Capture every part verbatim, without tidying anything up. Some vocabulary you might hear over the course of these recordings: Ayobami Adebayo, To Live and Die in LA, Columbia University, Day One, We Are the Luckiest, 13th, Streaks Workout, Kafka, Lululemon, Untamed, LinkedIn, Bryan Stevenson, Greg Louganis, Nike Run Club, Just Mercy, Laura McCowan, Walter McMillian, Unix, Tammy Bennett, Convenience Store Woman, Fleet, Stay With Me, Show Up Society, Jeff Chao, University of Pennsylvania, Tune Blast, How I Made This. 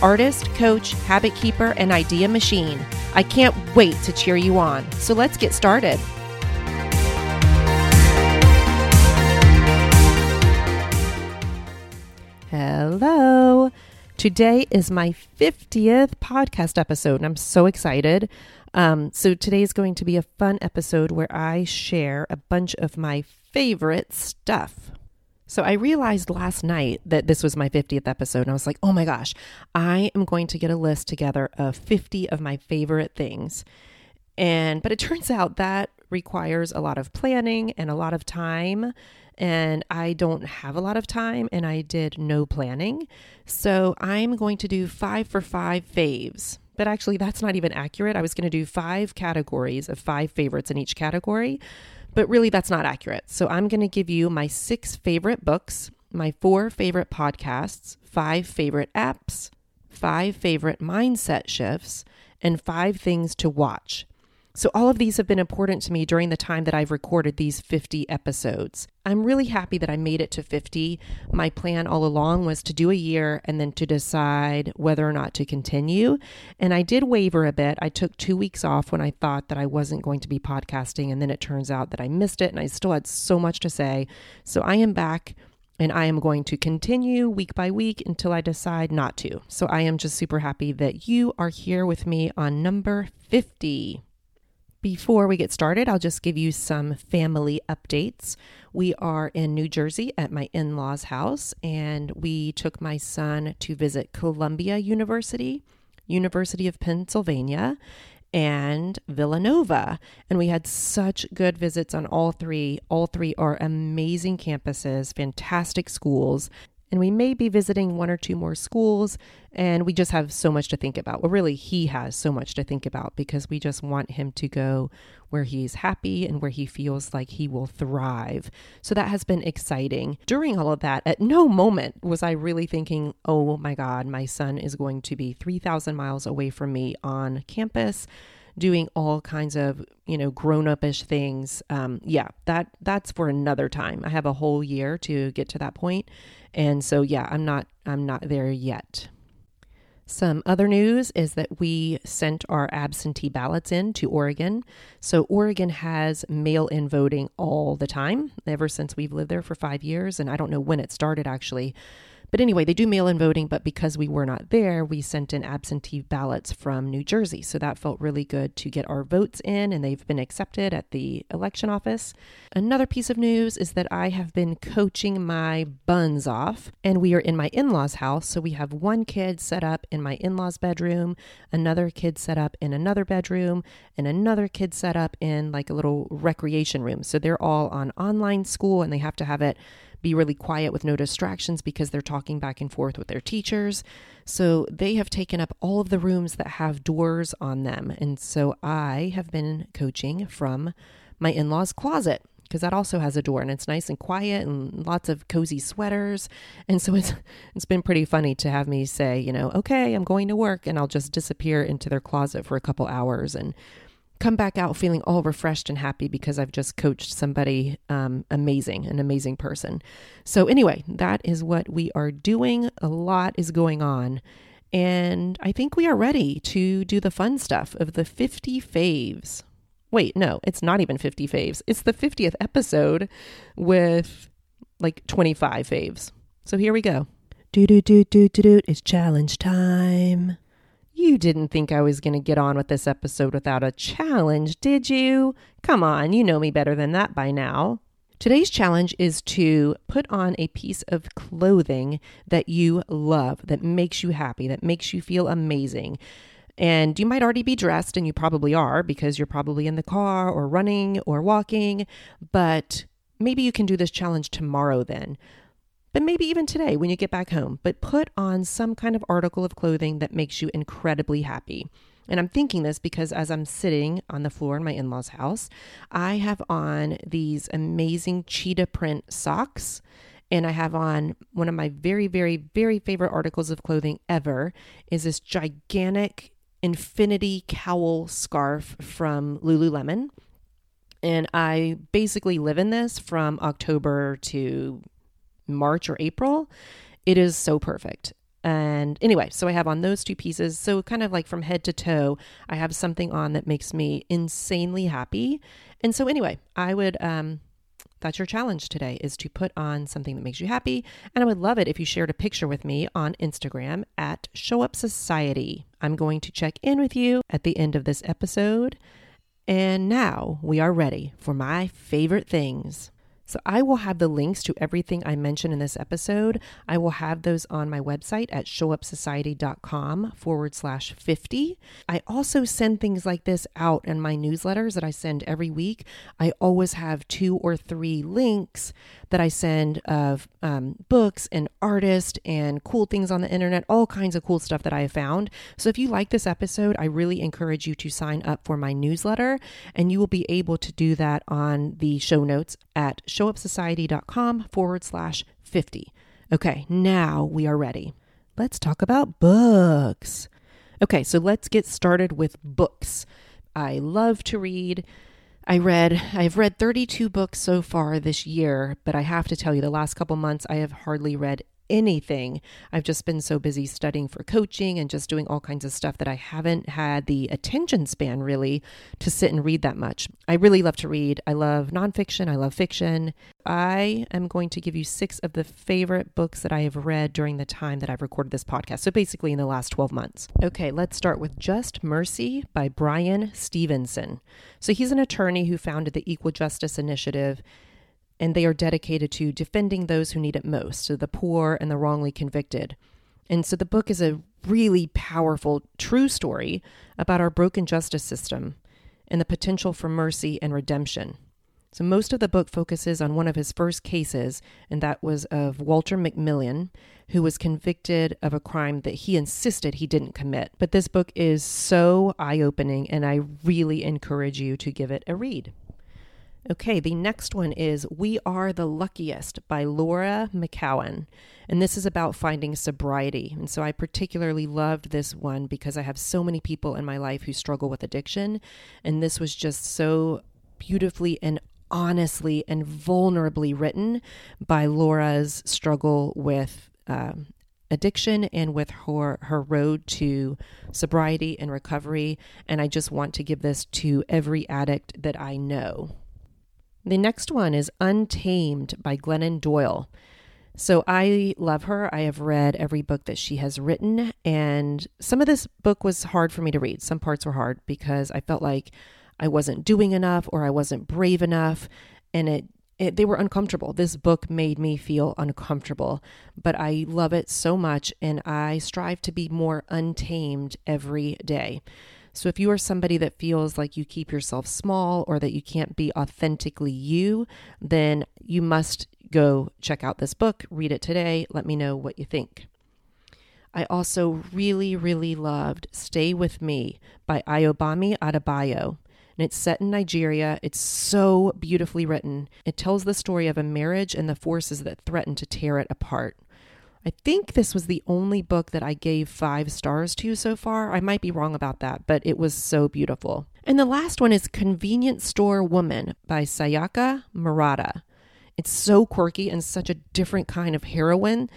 artist, coach, habit keeper, and idea machine. I can't wait to cheer you on. So let's get started. Hello. Today is my fiftieth podcast episode, and I'm so excited. Um, so today is going to be a fun episode where I share a bunch of my favorite stuff. So I realized last night that this was my fiftieth episode, and I was like, oh my gosh, I am going to get a list together of fifty of my favorite things. And but it turns out that requires a lot of planning and a lot of time, and I don't have a lot of time, and I did no planning. So I'm going to do five for five faves. But actually, that's not even accurate. I was going to do five categories of five favorites in each category, but really that's not accurate. So I'm going to give you my six favorite books, my four favorite podcasts, five favorite apps, five favorite mindset shifts, and five things to watch. So all of these have been important to me during the time that I've recorded these fifty episodes. I'm really happy that I made it to fifty. My plan all along was to do a year and then to decide whether or not to continue. And I did waver a bit. I took two weeks off when I thought that I wasn't going to be podcasting. And then it turns out that I missed it and I still had so much to say. So I am back and I am going to continue week by week until I decide not to. So I am just super happy that you are here with me on number fifty. Before we get started, I'll just give you some family updates. We are in New Jersey at my in-laws' house, and we took my son to visit Columbia University, University of Pennsylvania, and Villanova. And we had such good visits on all three. All three are amazing campuses, fantastic schools. And we may be visiting one or two more schools, and we just have so much to think about. Well, really, he has so much to think about because we just want him to go where he's happy and where he feels like he will thrive. So that has been exciting. During all of that, at no moment was I really thinking, oh my God, my son is going to be three thousand miles away from me on campus, doing all kinds of, you know, grown-up-ish things. Um, yeah, that that's for another time. I have a whole year to get to that point. And so, yeah, I'm not, I'm not there yet. Some other news is that we sent our absentee ballots in to Oregon. So Oregon has mail-in voting all the time, ever since we've lived there for five years. And I don't know when it started, actually. But anyway, they do mail-in voting, but because we were not there, we sent in absentee ballots from New Jersey. So that felt really good to get our votes in, and they've been accepted at the election office. Another piece of news is that I have been coaching my buns off, and we are in my in-laws' house. So we have one kid set up in my in-laws' bedroom, another kid set up in another bedroom, and another kid set up in like a little recreation room. So they're all on online school, and they have to have it be really quiet with no distractions because they're talking back and forth with their teachers. So they have taken up all of the rooms that have doors on them. And so I have been coaching from my in-laws' closet because that also has a door and it's nice and quiet and lots of cozy sweaters. And so it's it's been pretty funny to have me say, you know, okay, I'm going to work, and I'll just disappear into their closet for a couple hours and come back out feeling all refreshed and happy because I've just coached somebody um, amazing, an amazing person. So anyway, that is what we are doing. A lot is going on. And I think we are ready to do the fun stuff of the fifty faves. Wait, no, it's not even fifty faves. It's the fiftieth episode with like twenty-five faves. So here we go. Do, do, do, do, do, do. It's challenge time. You didn't think I was going to get on with this episode without a challenge, did you? Come on, you know me better than that by now. Today's challenge is to put on a piece of clothing that you love, that makes you happy, that makes you feel amazing. And you might already be dressed, and you probably are because you're probably in the car or running or walking, but maybe you can do this challenge tomorrow then. then maybe even today when you get back home, but put on some kind of article of clothing that makes you incredibly happy. And I'm thinking this because as I'm sitting on the floor in my in-laws' house, I have on these amazing cheetah print socks. And I have on one of my very, very, very favorite articles of clothing ever is this gigantic infinity cowl scarf from Lululemon. And I basically live in this from October to March or April. It is so perfect. And anyway, so I have on those two pieces. So kind of like from head to toe, I have something on that makes me insanely happy. And so anyway, I would, um, that's your challenge today, is to put on something that makes you happy. And I would love it if you shared a picture with me on Instagram at Show Up Society. I'm going to check in with you at the end of this episode. And now we are ready for my favorite things. So I will have the links to everything I mentioned in this episode. I will have those on my website at showupsociety.com forward slash 50. I also send things like this out in my newsletters that I send every week. I always have two or three links that I send of um, books and artists and cool things on the internet, all kinds of cool stuff that I have found. So if you like this episode, I really encourage you to sign up for my newsletter, and you will be able to do that on the show notes at showupsociety.com forward slash 50. Okay, now we are ready. Let's talk about books. Okay, so let's get started with books. I love to read. I read, I've read thirty-two books so far this year, but I have to tell you the last couple months I have hardly read anything. I've just been so busy studying for coaching and just doing all kinds of stuff that I haven't had the attention span really to sit and read that much. I really love to read. I love nonfiction. I love fiction. I am going to give you six of the favorite books that I have read during the time that I've recorded this podcast. So basically in the last twelve months. Okay, let's start with Just Mercy by Bryan Stevenson. So he's an attorney who founded the Equal Justice Initiative, and they are dedicated to defending those who need it most, so the poor and the wrongly convicted. And so the book is a really powerful, true story about our broken justice system and the potential for mercy and redemption. So most of the book focuses on one of his first cases, and that was of Walter McMillian, who was convicted of a crime that he insisted he didn't commit. But this book is so eye-opening, and I really encourage you to give it a read. Okay, the next one is We Are the Luckiest by Laura McCowan. And this is about finding sobriety. And so I particularly loved this one because I have so many people in my life who struggle with addiction. And this was just so beautifully and honestly and vulnerably written by Laura's struggle with um, addiction and with her, her road to sobriety and recovery. And I just want to give this to every addict that I know. The next one is Untamed by Glennon Doyle. So I love her. I have read every book that she has written, and some of this book was hard for me to read. Some parts were hard because I felt like I wasn't doing enough or I wasn't brave enough, and it, it they were uncomfortable. This book made me feel uncomfortable, but I love it so much, and I strive to be more untamed every day. So if you are somebody that feels like you keep yourself small or that you can't be authentically you, then you must go check out this book, read it today. Let me know what you think. I also really, really loved Stay With Me by Ayobami Adebayo. And it's set in Nigeria. It's so beautifully written. It tells the story of a marriage and the forces that threaten to tear it apart. I think this was the only book that I gave five stars to so far. I might be wrong about that, but it was so beautiful. And the last one is Convenience Store Woman by Sayaka Murata. It's so quirky and such a different kind of heroine.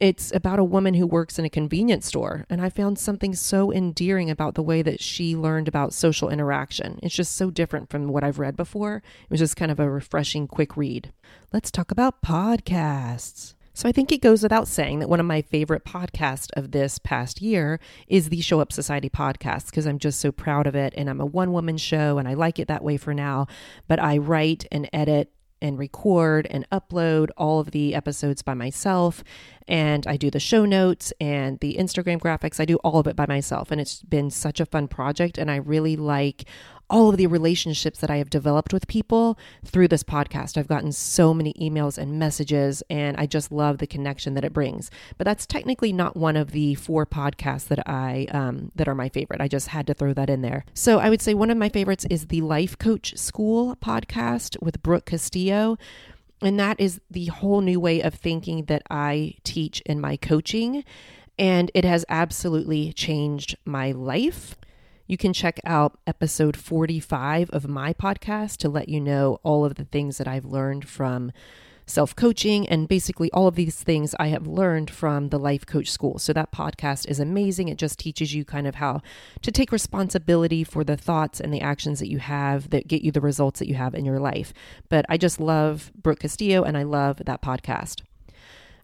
It's about a woman who works in a convenience store, and I found something so endearing about the way that she learned about social interaction. It's just so different from what I've read before. It was just kind of a refreshing, quick read. Let's talk about podcasts. So I think it goes without saying that one of my favorite podcasts of this past year is the Show Up Society podcast, because I'm just so proud of it, and I'm a one-woman show and I like it that way for now, but I write and edit and record and upload all of the episodes by myself, and I do the show notes and the Instagram graphics. I do all of it by myself, and it's been such a fun project, and I really like all of the relationships that I have developed with people through this podcast. I've gotten so many emails and messages, and I just love the connection that it brings. But that's technically not one of the four podcasts that I um, that are my favorite. I just had to throw that in there. So I would say one of my favorites is the Life Coach School podcast with Brooke Castillo. And that is the whole new way of thinking that I teach in my coaching. And it has absolutely changed my life. You can check out episode forty-five of my podcast to let you know all of the things that I've learned from self-coaching and basically all of these things I have learned from the Life Coach School. So that podcast is amazing. It just teaches you kind of how to take responsibility for the thoughts and the actions that you have that get you the results that you have in your life. But I just love Brooke Castillo and I love that podcast.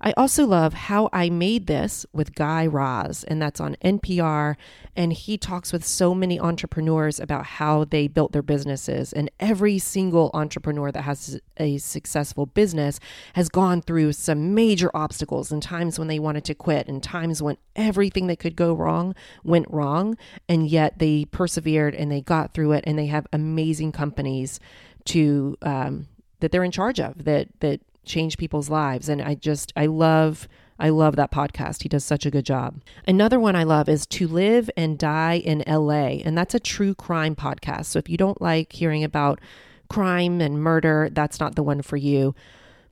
I also love How I Made This with Guy Raz, and that's on N P R. And he talks with so many entrepreneurs about how they built their businesses. And every single entrepreneur that has a successful business has gone through some major obstacles and times when they wanted to quit and times when everything that could go wrong went wrong. And yet they persevered and they got through it, and they have amazing companies to um, that they're in charge of that that. change people's lives. And I just, I love, I love that podcast. He does such a good job. Another one I love is To Live and Die in L A. And that's a true crime podcast. So if you don't like hearing about crime and murder, that's not the one for you.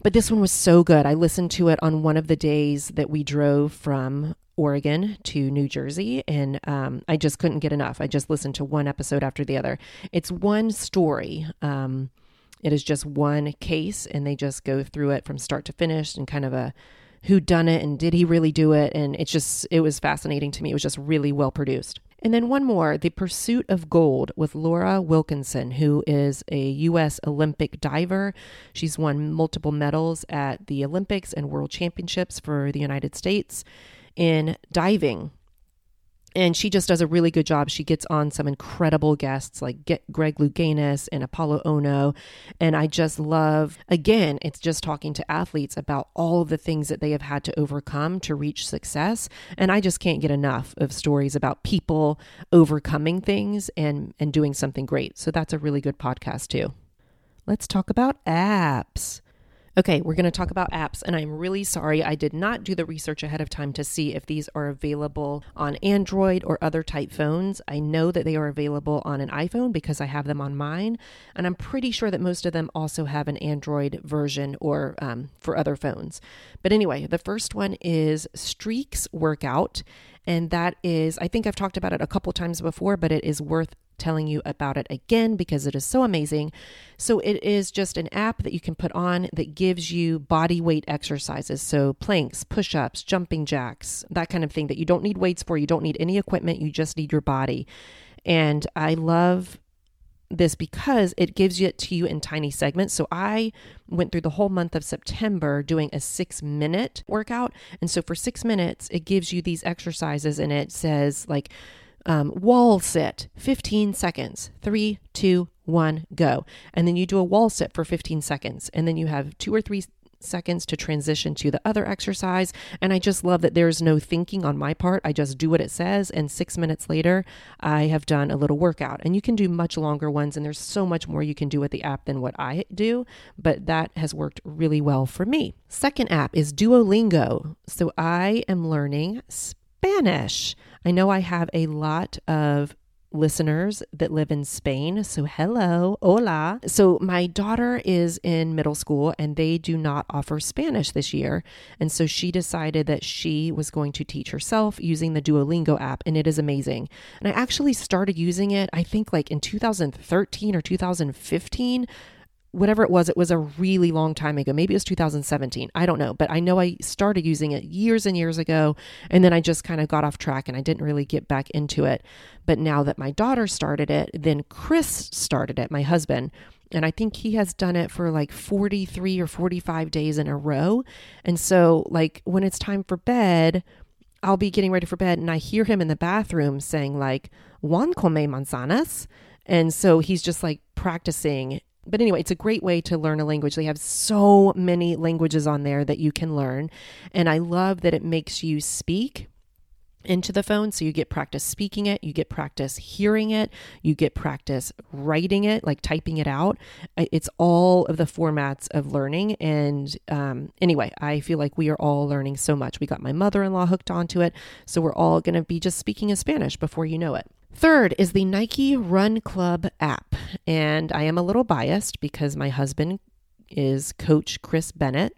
But this one was so good. I listened to it on one of the days that we drove from Oregon to New Jersey. And um, I just couldn't get enough. I just listened to one episode after the other. It's one story. Um, It is just one case, and they just go through it from start to finish and kind of a who done it and did he really do it? And it's just, it was fascinating to me. It was just really well produced. And then one more, The Pursuit of Gold with Laura Wilkinson, who is a U S Olympic diver. She's won multiple medals at the Olympics and World Championships for the United States in diving. And she just does a really good job. She gets on some incredible guests like Get Greg Louganis and Apollo Ono. And I just love, again, it's just talking to athletes about all of the things that they have had to overcome to reach success. And I just can't get enough of stories about people overcoming things and, and doing something great. So that's a really good podcast too. Let's talk about apps. Okay, we're going to talk about apps, and I'm really sorry I did not do the research ahead of time to see if these are available on Android or other type phones. I know that they are available on an iPhone because I have them on mine, and I'm pretty sure that most of them also have an Android version or um, for other phones. But anyway, the first one is Streaks Workout, and that is, I think I've talked about it a couple times before, but it is worth telling you about it again because it is so amazing. So it is just an app that you can put on that gives you body weight exercises. So planks, push-ups, jumping jacks, that kind of thing that you don't need weights for. You don't need any equipment. You just need your body. And I love this because it gives it to you in tiny segments. So I went through the whole month of September doing a six minute workout. And so for six minutes, it gives you these exercises, and it says like, Um, wall sit, fifteen seconds, three, two, one, go. And then you do a wall sit for fifteen seconds. And then you have two or three seconds to transition to the other exercise. And I just love that there's no thinking on my part. I just do what it says. And six minutes later, I have done a little workout. And you can do much longer ones. And there's so much more you can do with the app than what I do. But that has worked really well for me. Second app is Duolingo. So I am learning Spanish. I know I have a lot of listeners that live in Spain. So hello, hola. So my daughter is in middle school and they do not offer Spanish this year. And so she decided that she was going to teach herself using the Duolingo app. And it is amazing. And I actually started using it, I think like in two thousand thirteen or two thousand fifteen. Whatever it was, it was a really long time ago. Maybe it was two thousand seventeen. I don't know. But I know I started using it years and years ago. And then I just kind of got off track and I didn't really get back into it. But now that my daughter started it, then Chris started it, my husband. And I think he has done it for like forty-three or forty-five days in a row. And so like when it's time for bed, I'll be getting ready for bed and I hear him in the bathroom saying like, Juan come manzanas. And so he's just like practicing. But anyway, it's a great way to learn a language. They have so many languages on there that you can learn. And I love that it makes you speak into the phone. So you get practice speaking it, you get practice hearing it, you get practice writing it, like typing it out. It's all of the formats of learning. And um, anyway, I feel like we are all learning so much. We got my mother-in-law hooked onto it. So we're all going to be just speaking in Spanish before you know it. Third is the Nike Run Club app. And I am a little biased because my husband is Coach Chris Bennett,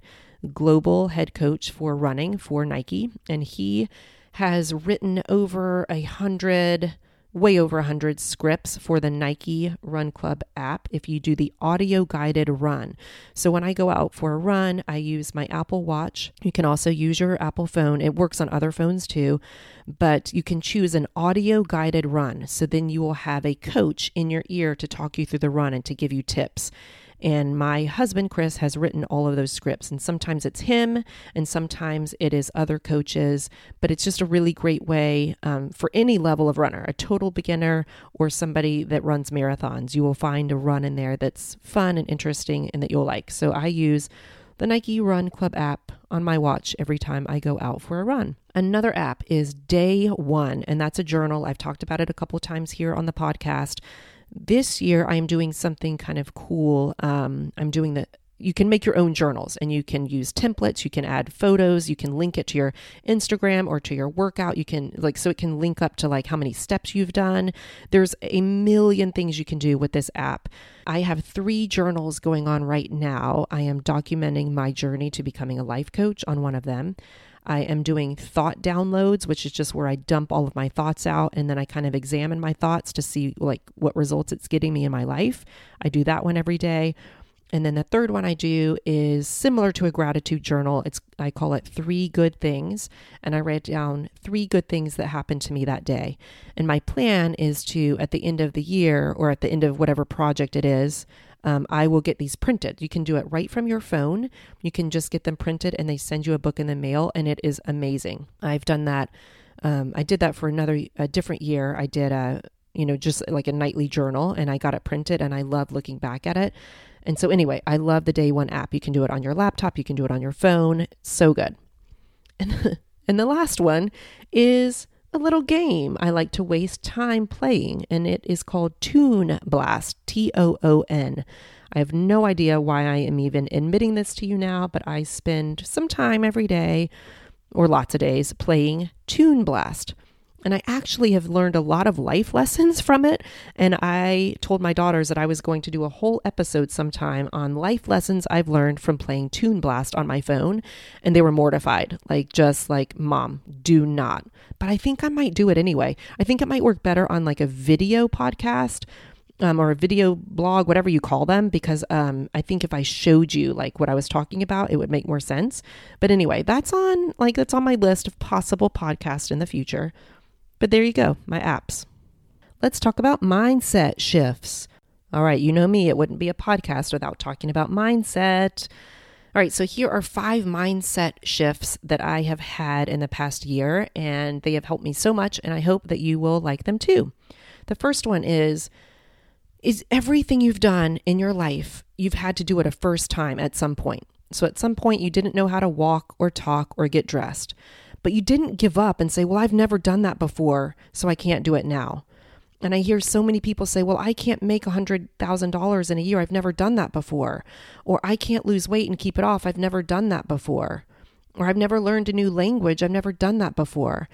global head coach for running for Nike. And he has written over a hundred, way over a hundred scripts for the Nike Run Club app if you do the audio guided run. So when I go out for a run, I use my Apple Watch. You can also use your Apple phone. It works on other phones too, but you can choose an audio guided run. So then you will have a coach in your ear to talk you through the run and to give you tips. And my husband, Chris, has written all of those scripts. And sometimes it's him and sometimes it is other coaches, but it's just a really great way um, for any level of runner, a total beginner or somebody that runs marathons. You will find a run in there that's fun and interesting and that you'll like. So I use the Nike Run Club app on my watch every time I go out for a run. Another app is Day One, and that's a journal. I've talked about it a couple times here on the podcast. This year, I'm doing something kind of cool. Um, I'm doing the, you can make your own journals and you can use templates, you can add photos, you can link it to your Instagram or to your workout. You can like, so it can link up to like how many steps you've done. There's a million things you can do with this app. I have three journals going on right now. I am documenting my journey to becoming a life coach on one of them. I am doing thought downloads, which is just where I dump all of my thoughts out and then I kind of examine my thoughts to see like what results it's getting me in my life. I do that one every day. And then the third one I do is similar to a gratitude journal. It's I call it three good things. And I write down three good things that happened to me that day. And my plan is to, at the end of the year or at the end of whatever project it is, Um, I will get these printed. You can do it right from your phone. You can just get them printed and they send you a book in the mail and it is amazing. I've done that. Um, I did that for another, a different year. I did a, you know, just like a nightly journal and I got it printed and I love looking back at it. And so anyway, I love the Day One app. You can do it on your laptop. You can do it on your phone. It's so good. And, and the last one is a little game I like to waste time playing, and it is called Tune Blast, T O O N. I have no idea why I am even admitting this to you now, but I spend some time every day or lots of days playing Tune Blast. And I actually have learned a lot of life lessons from it. And I told my daughters that I was going to do a whole episode sometime on life lessons I've learned from playing Tune Blast on my phone. And they were mortified, like, just like, Mom, do not. But I think I might do it anyway. I think it might work better on like a video podcast um, or a video blog, whatever you call them, because um, I think if I showed you like what I was talking about, it would make more sense. But anyway, that's on like, that's on my list of possible podcasts in the future. But there you go, my apps. Let's talk about mindset shifts. All right, you know me, it wouldn't be a podcast without talking about mindset. All right, so here are five mindset shifts that I have had in the past year, and they have helped me so much, and I hope that you will like them too. The first one is, is everything you've done in your life, you've had to do it a first time at some point. So at some point, you didn't know how to walk or talk or get dressed. But you didn't give up and say, well, I've never done that before, so I can't do it now. And I hear so many people say, well, I can't make one hundred thousand dollars in a year. I've never done that before. Or I can't lose weight and keep it off. I've never done that before. Or I've never learned a new language. I've never done that before.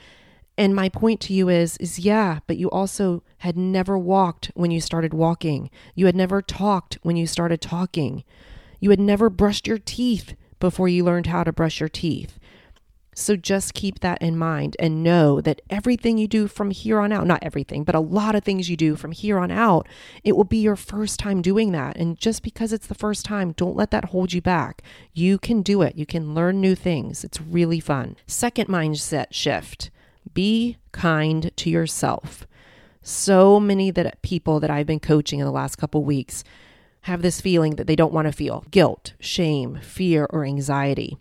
And my point to you is, is yeah, but you also had never walked when you started walking. You had never talked when you started talking. You had never brushed your teeth before you learned how to brush your teeth. So just keep that in mind and know that everything you do from here on out, not everything, but a lot of things you do from here on out, it will be your first time doing that. And just because it's the first time, don't let that hold you back. You can do it. You can learn new things. It's really fun. Second mindset shift, be kind to yourself. So many that people that I've been coaching in the last couple of weeks have this feeling that they don't want to feel guilt, shame, fear, or anxiety.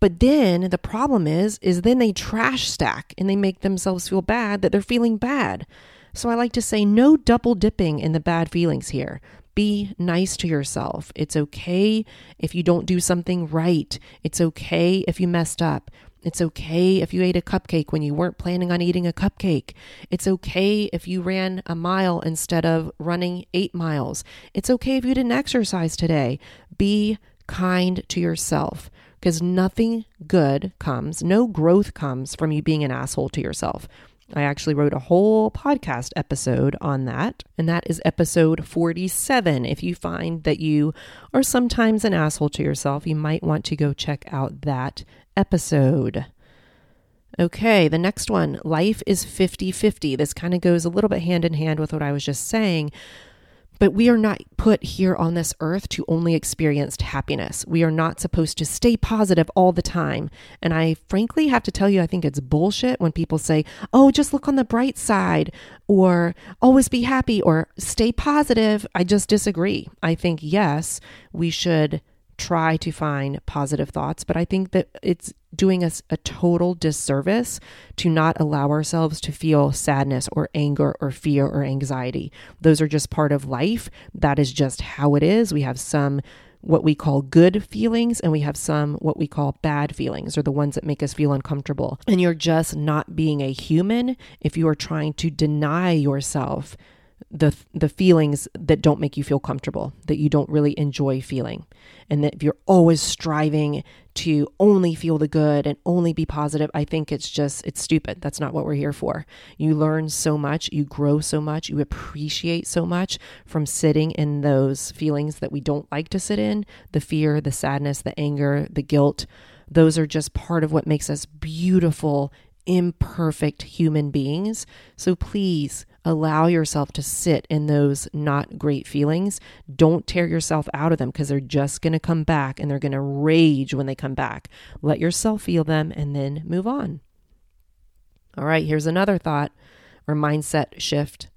But then the problem is, is then they trash stack and they make themselves feel bad that they're feeling bad. So I like to say no double dipping in the bad feelings here. Be nice to yourself. It's okay if you don't do something right. It's okay if you messed up. It's okay if you ate a cupcake when you weren't planning on eating a cupcake. It's okay if you ran a mile instead of running eight miles. It's okay if you didn't exercise today. Be kind to yourself, because nothing good comes, no growth comes from you being an asshole to yourself. I actually wrote a whole podcast episode on that, and that is episode forty-seven. If you find that you are sometimes an asshole to yourself, you might want to go check out that episode. Okay, the next one, life is fifty-fifty. This kind of goes a little bit hand in hand with what I was just saying, but we are not put here on this earth to only experience happiness. We are not supposed to stay positive all the time. And I frankly have to tell you, I think it's bullshit when people say, oh, just look on the bright side, or always be happy, or stay positive. I just disagree. I think, yes, we should try to find positive thoughts, but I think that it's doing us a total disservice to not allow ourselves to feel sadness or anger or fear or anxiety. Those are just part of life. That is just how it is. We have some what we call good feelings, and we have some what we call bad feelings, or the ones that make us feel uncomfortable. And you're just not being a human if you are trying to deny yourself the the feelings that don't make you feel comfortable, that you don't really enjoy feeling. And that if you're always striving to only feel the good and only be positive, I think it's just, it's stupid. That's not what we're here for. You learn so much, you grow so much, you appreciate so much from sitting in those feelings that we don't like to sit in, the fear, the sadness, the anger, the guilt. Those are just part of what makes us beautiful, imperfect human beings. So please allow yourself to sit in those not great feelings. Don't tear yourself out of them, because they're just going to come back and they're going to rage when they come back. Let yourself feel them and then move on. All right, here's another thought or mindset shift.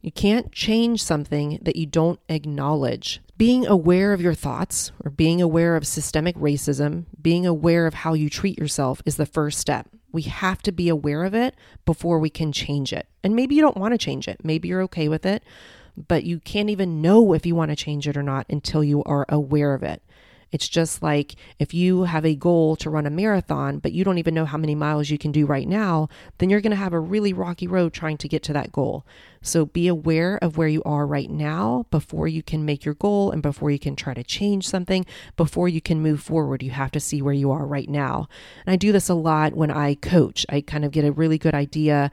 You can't change something that you don't acknowledge. Being aware of your thoughts, or being aware of systemic racism, being aware of how you treat yourself is the first step. We have to be aware of it before we can change it. And maybe you don't want to change it. Maybe you're okay with it, but you can't even know if you want to change it or not until you are aware of it. It's just like if you have a goal to run a marathon, but you don't even know how many miles you can do right now, then you're going to have a really rocky road trying to get to that goal. So be aware of where you are right now before you can make your goal, and before you can try to change something, before you can move forward. You have to see where you are right now. And I do this a lot when I coach. I kind of get a really good idea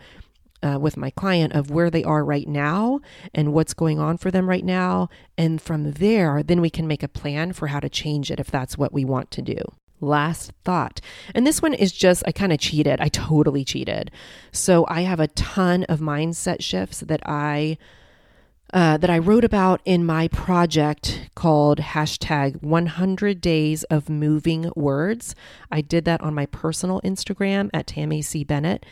Uh, with my client of where they are right now and what's going on for them right now. And from there, then we can make a plan for how to change it if that's what we want to do. Last thought. And this one is just, I kind of cheated. I totally cheated. So I have a ton of mindset shifts that I Uh, that I wrote about in my project called hashtag one hundred days of Moving Words. I did that on my personal Instagram at Tammy C. Bennett.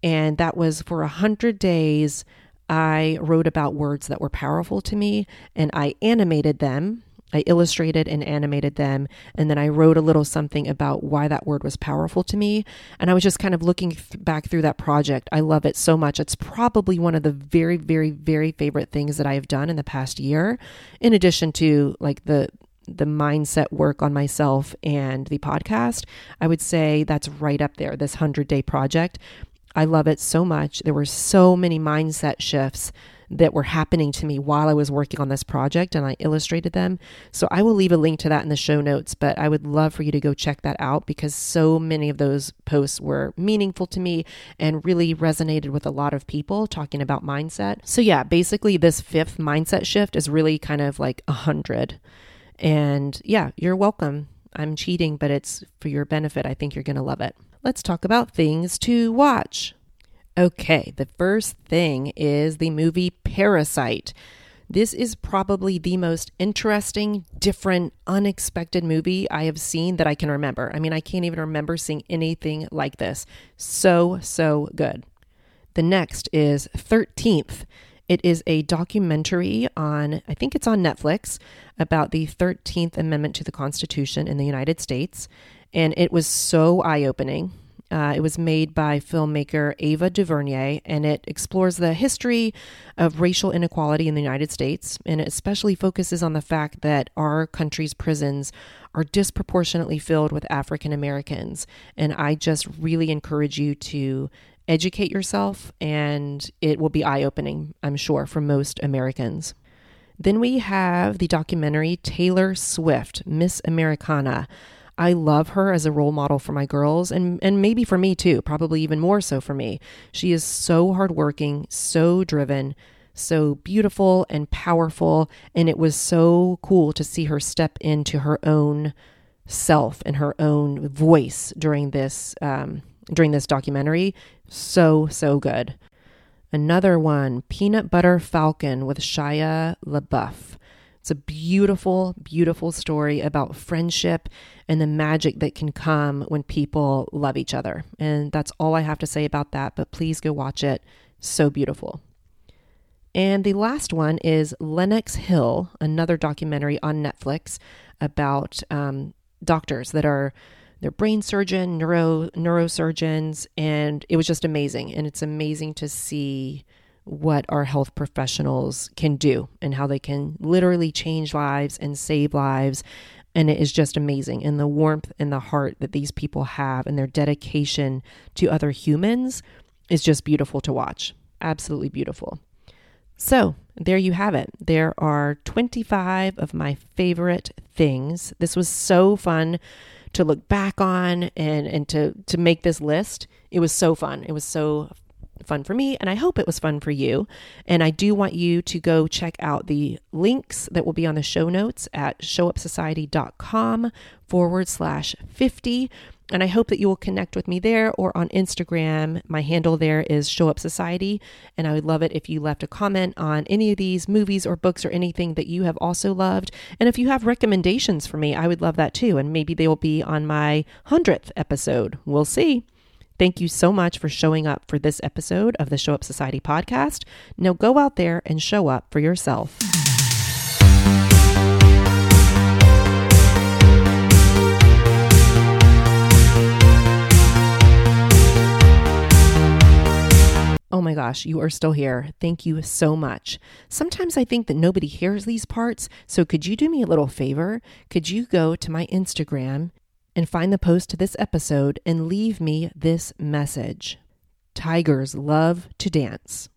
And that was for one hundred days. I wrote about words that were powerful to me, and I animated them. I illustrated and animated them. And then I wrote a little something about why that word was powerful to me. And I was just kind of looking th- back through that project. I love it so much. It's probably one of the very, very, very favorite things that I have done in the past year, in addition to like the the mindset work on myself and the podcast. I would say that's right up there, this one hundred day project. I love it so much. There were so many mindset shifts that were happening to me while I was working on this project, and I illustrated them. So I will leave a link to that in the show notes, but I would love for you to go check that out, because so many of those posts were meaningful to me and really resonated with a lot of people talking about mindset. So yeah, basically this fifth mindset shift is really kind of like a hundred. And yeah, you're welcome. I'm cheating, but it's for your benefit. I think you're going to love it. Let's talk about things to watch. Okay, the first thing is the movie Parasite. This is probably the most interesting, different, unexpected movie I have seen that I can remember. I mean, I can't even remember seeing anything like this. So, so good. The next is thirteenth. It is a documentary on, I think it's on Netflix, about the thirteenth Amendment to the Constitution in the United States. And it was so eye-opening. Uh, it was made by filmmaker Ava DuVernay, and it explores the history of racial inequality in the United States, and it especially focuses on the fact that our country's prisons are disproportionately filled with African Americans. And I just really encourage you to educate yourself, and it will be eye-opening, I'm sure, for most Americans. Then we have the documentary Taylor Swift, Miss Americana. I love her as a role model for my girls, and, and maybe for me too, probably even more so for me. She is so hardworking, so driven, so beautiful and powerful, and it was so cool to see her step into her own self and her own voice during this um, during this documentary. So, so good. Another one, Peanut Butter Falcon with Shia LaBeouf. It's a beautiful, beautiful story about friendship and the magic that can come when people love each other. And that's all I have to say about that, but please go watch it. So beautiful. And the last one is Lenox Hill, another documentary on Netflix about um, doctors that are They're brain surgeon, neuro neurosurgeons, and it was just amazing. And it's amazing to see what our health professionals can do and how they can literally change lives and save lives. And it is just amazing. And the warmth and the heart that these people have and their dedication to other humans is just beautiful to watch. Absolutely beautiful. So there you have it. There are twenty-five of my favorite things. This was so fun to look back on and, and to, to make this list. It was so fun. It was so fun for me, and I hope it was fun for you. And I do want you to go check out the links that will be on the show notes at showupsociety.com forward slash 50. And I hope that you will connect with me there or on Instagram. My handle there is Show Up Society. And I would love it if you left a comment on any of these movies or books or anything that you have also loved. And if you have recommendations for me, I would love that too. And maybe they will be on my hundredth episode. We'll see. Thank you so much for showing up for this episode of the Show Up Society podcast. Now go out there and show up for yourself. Oh my gosh, you are still here. Thank you so much. Sometimes I think that nobody hears these parts, so could you do me a little favor? Could you go to my Instagram and find the post to this episode and leave me this message? Tigers love to dance.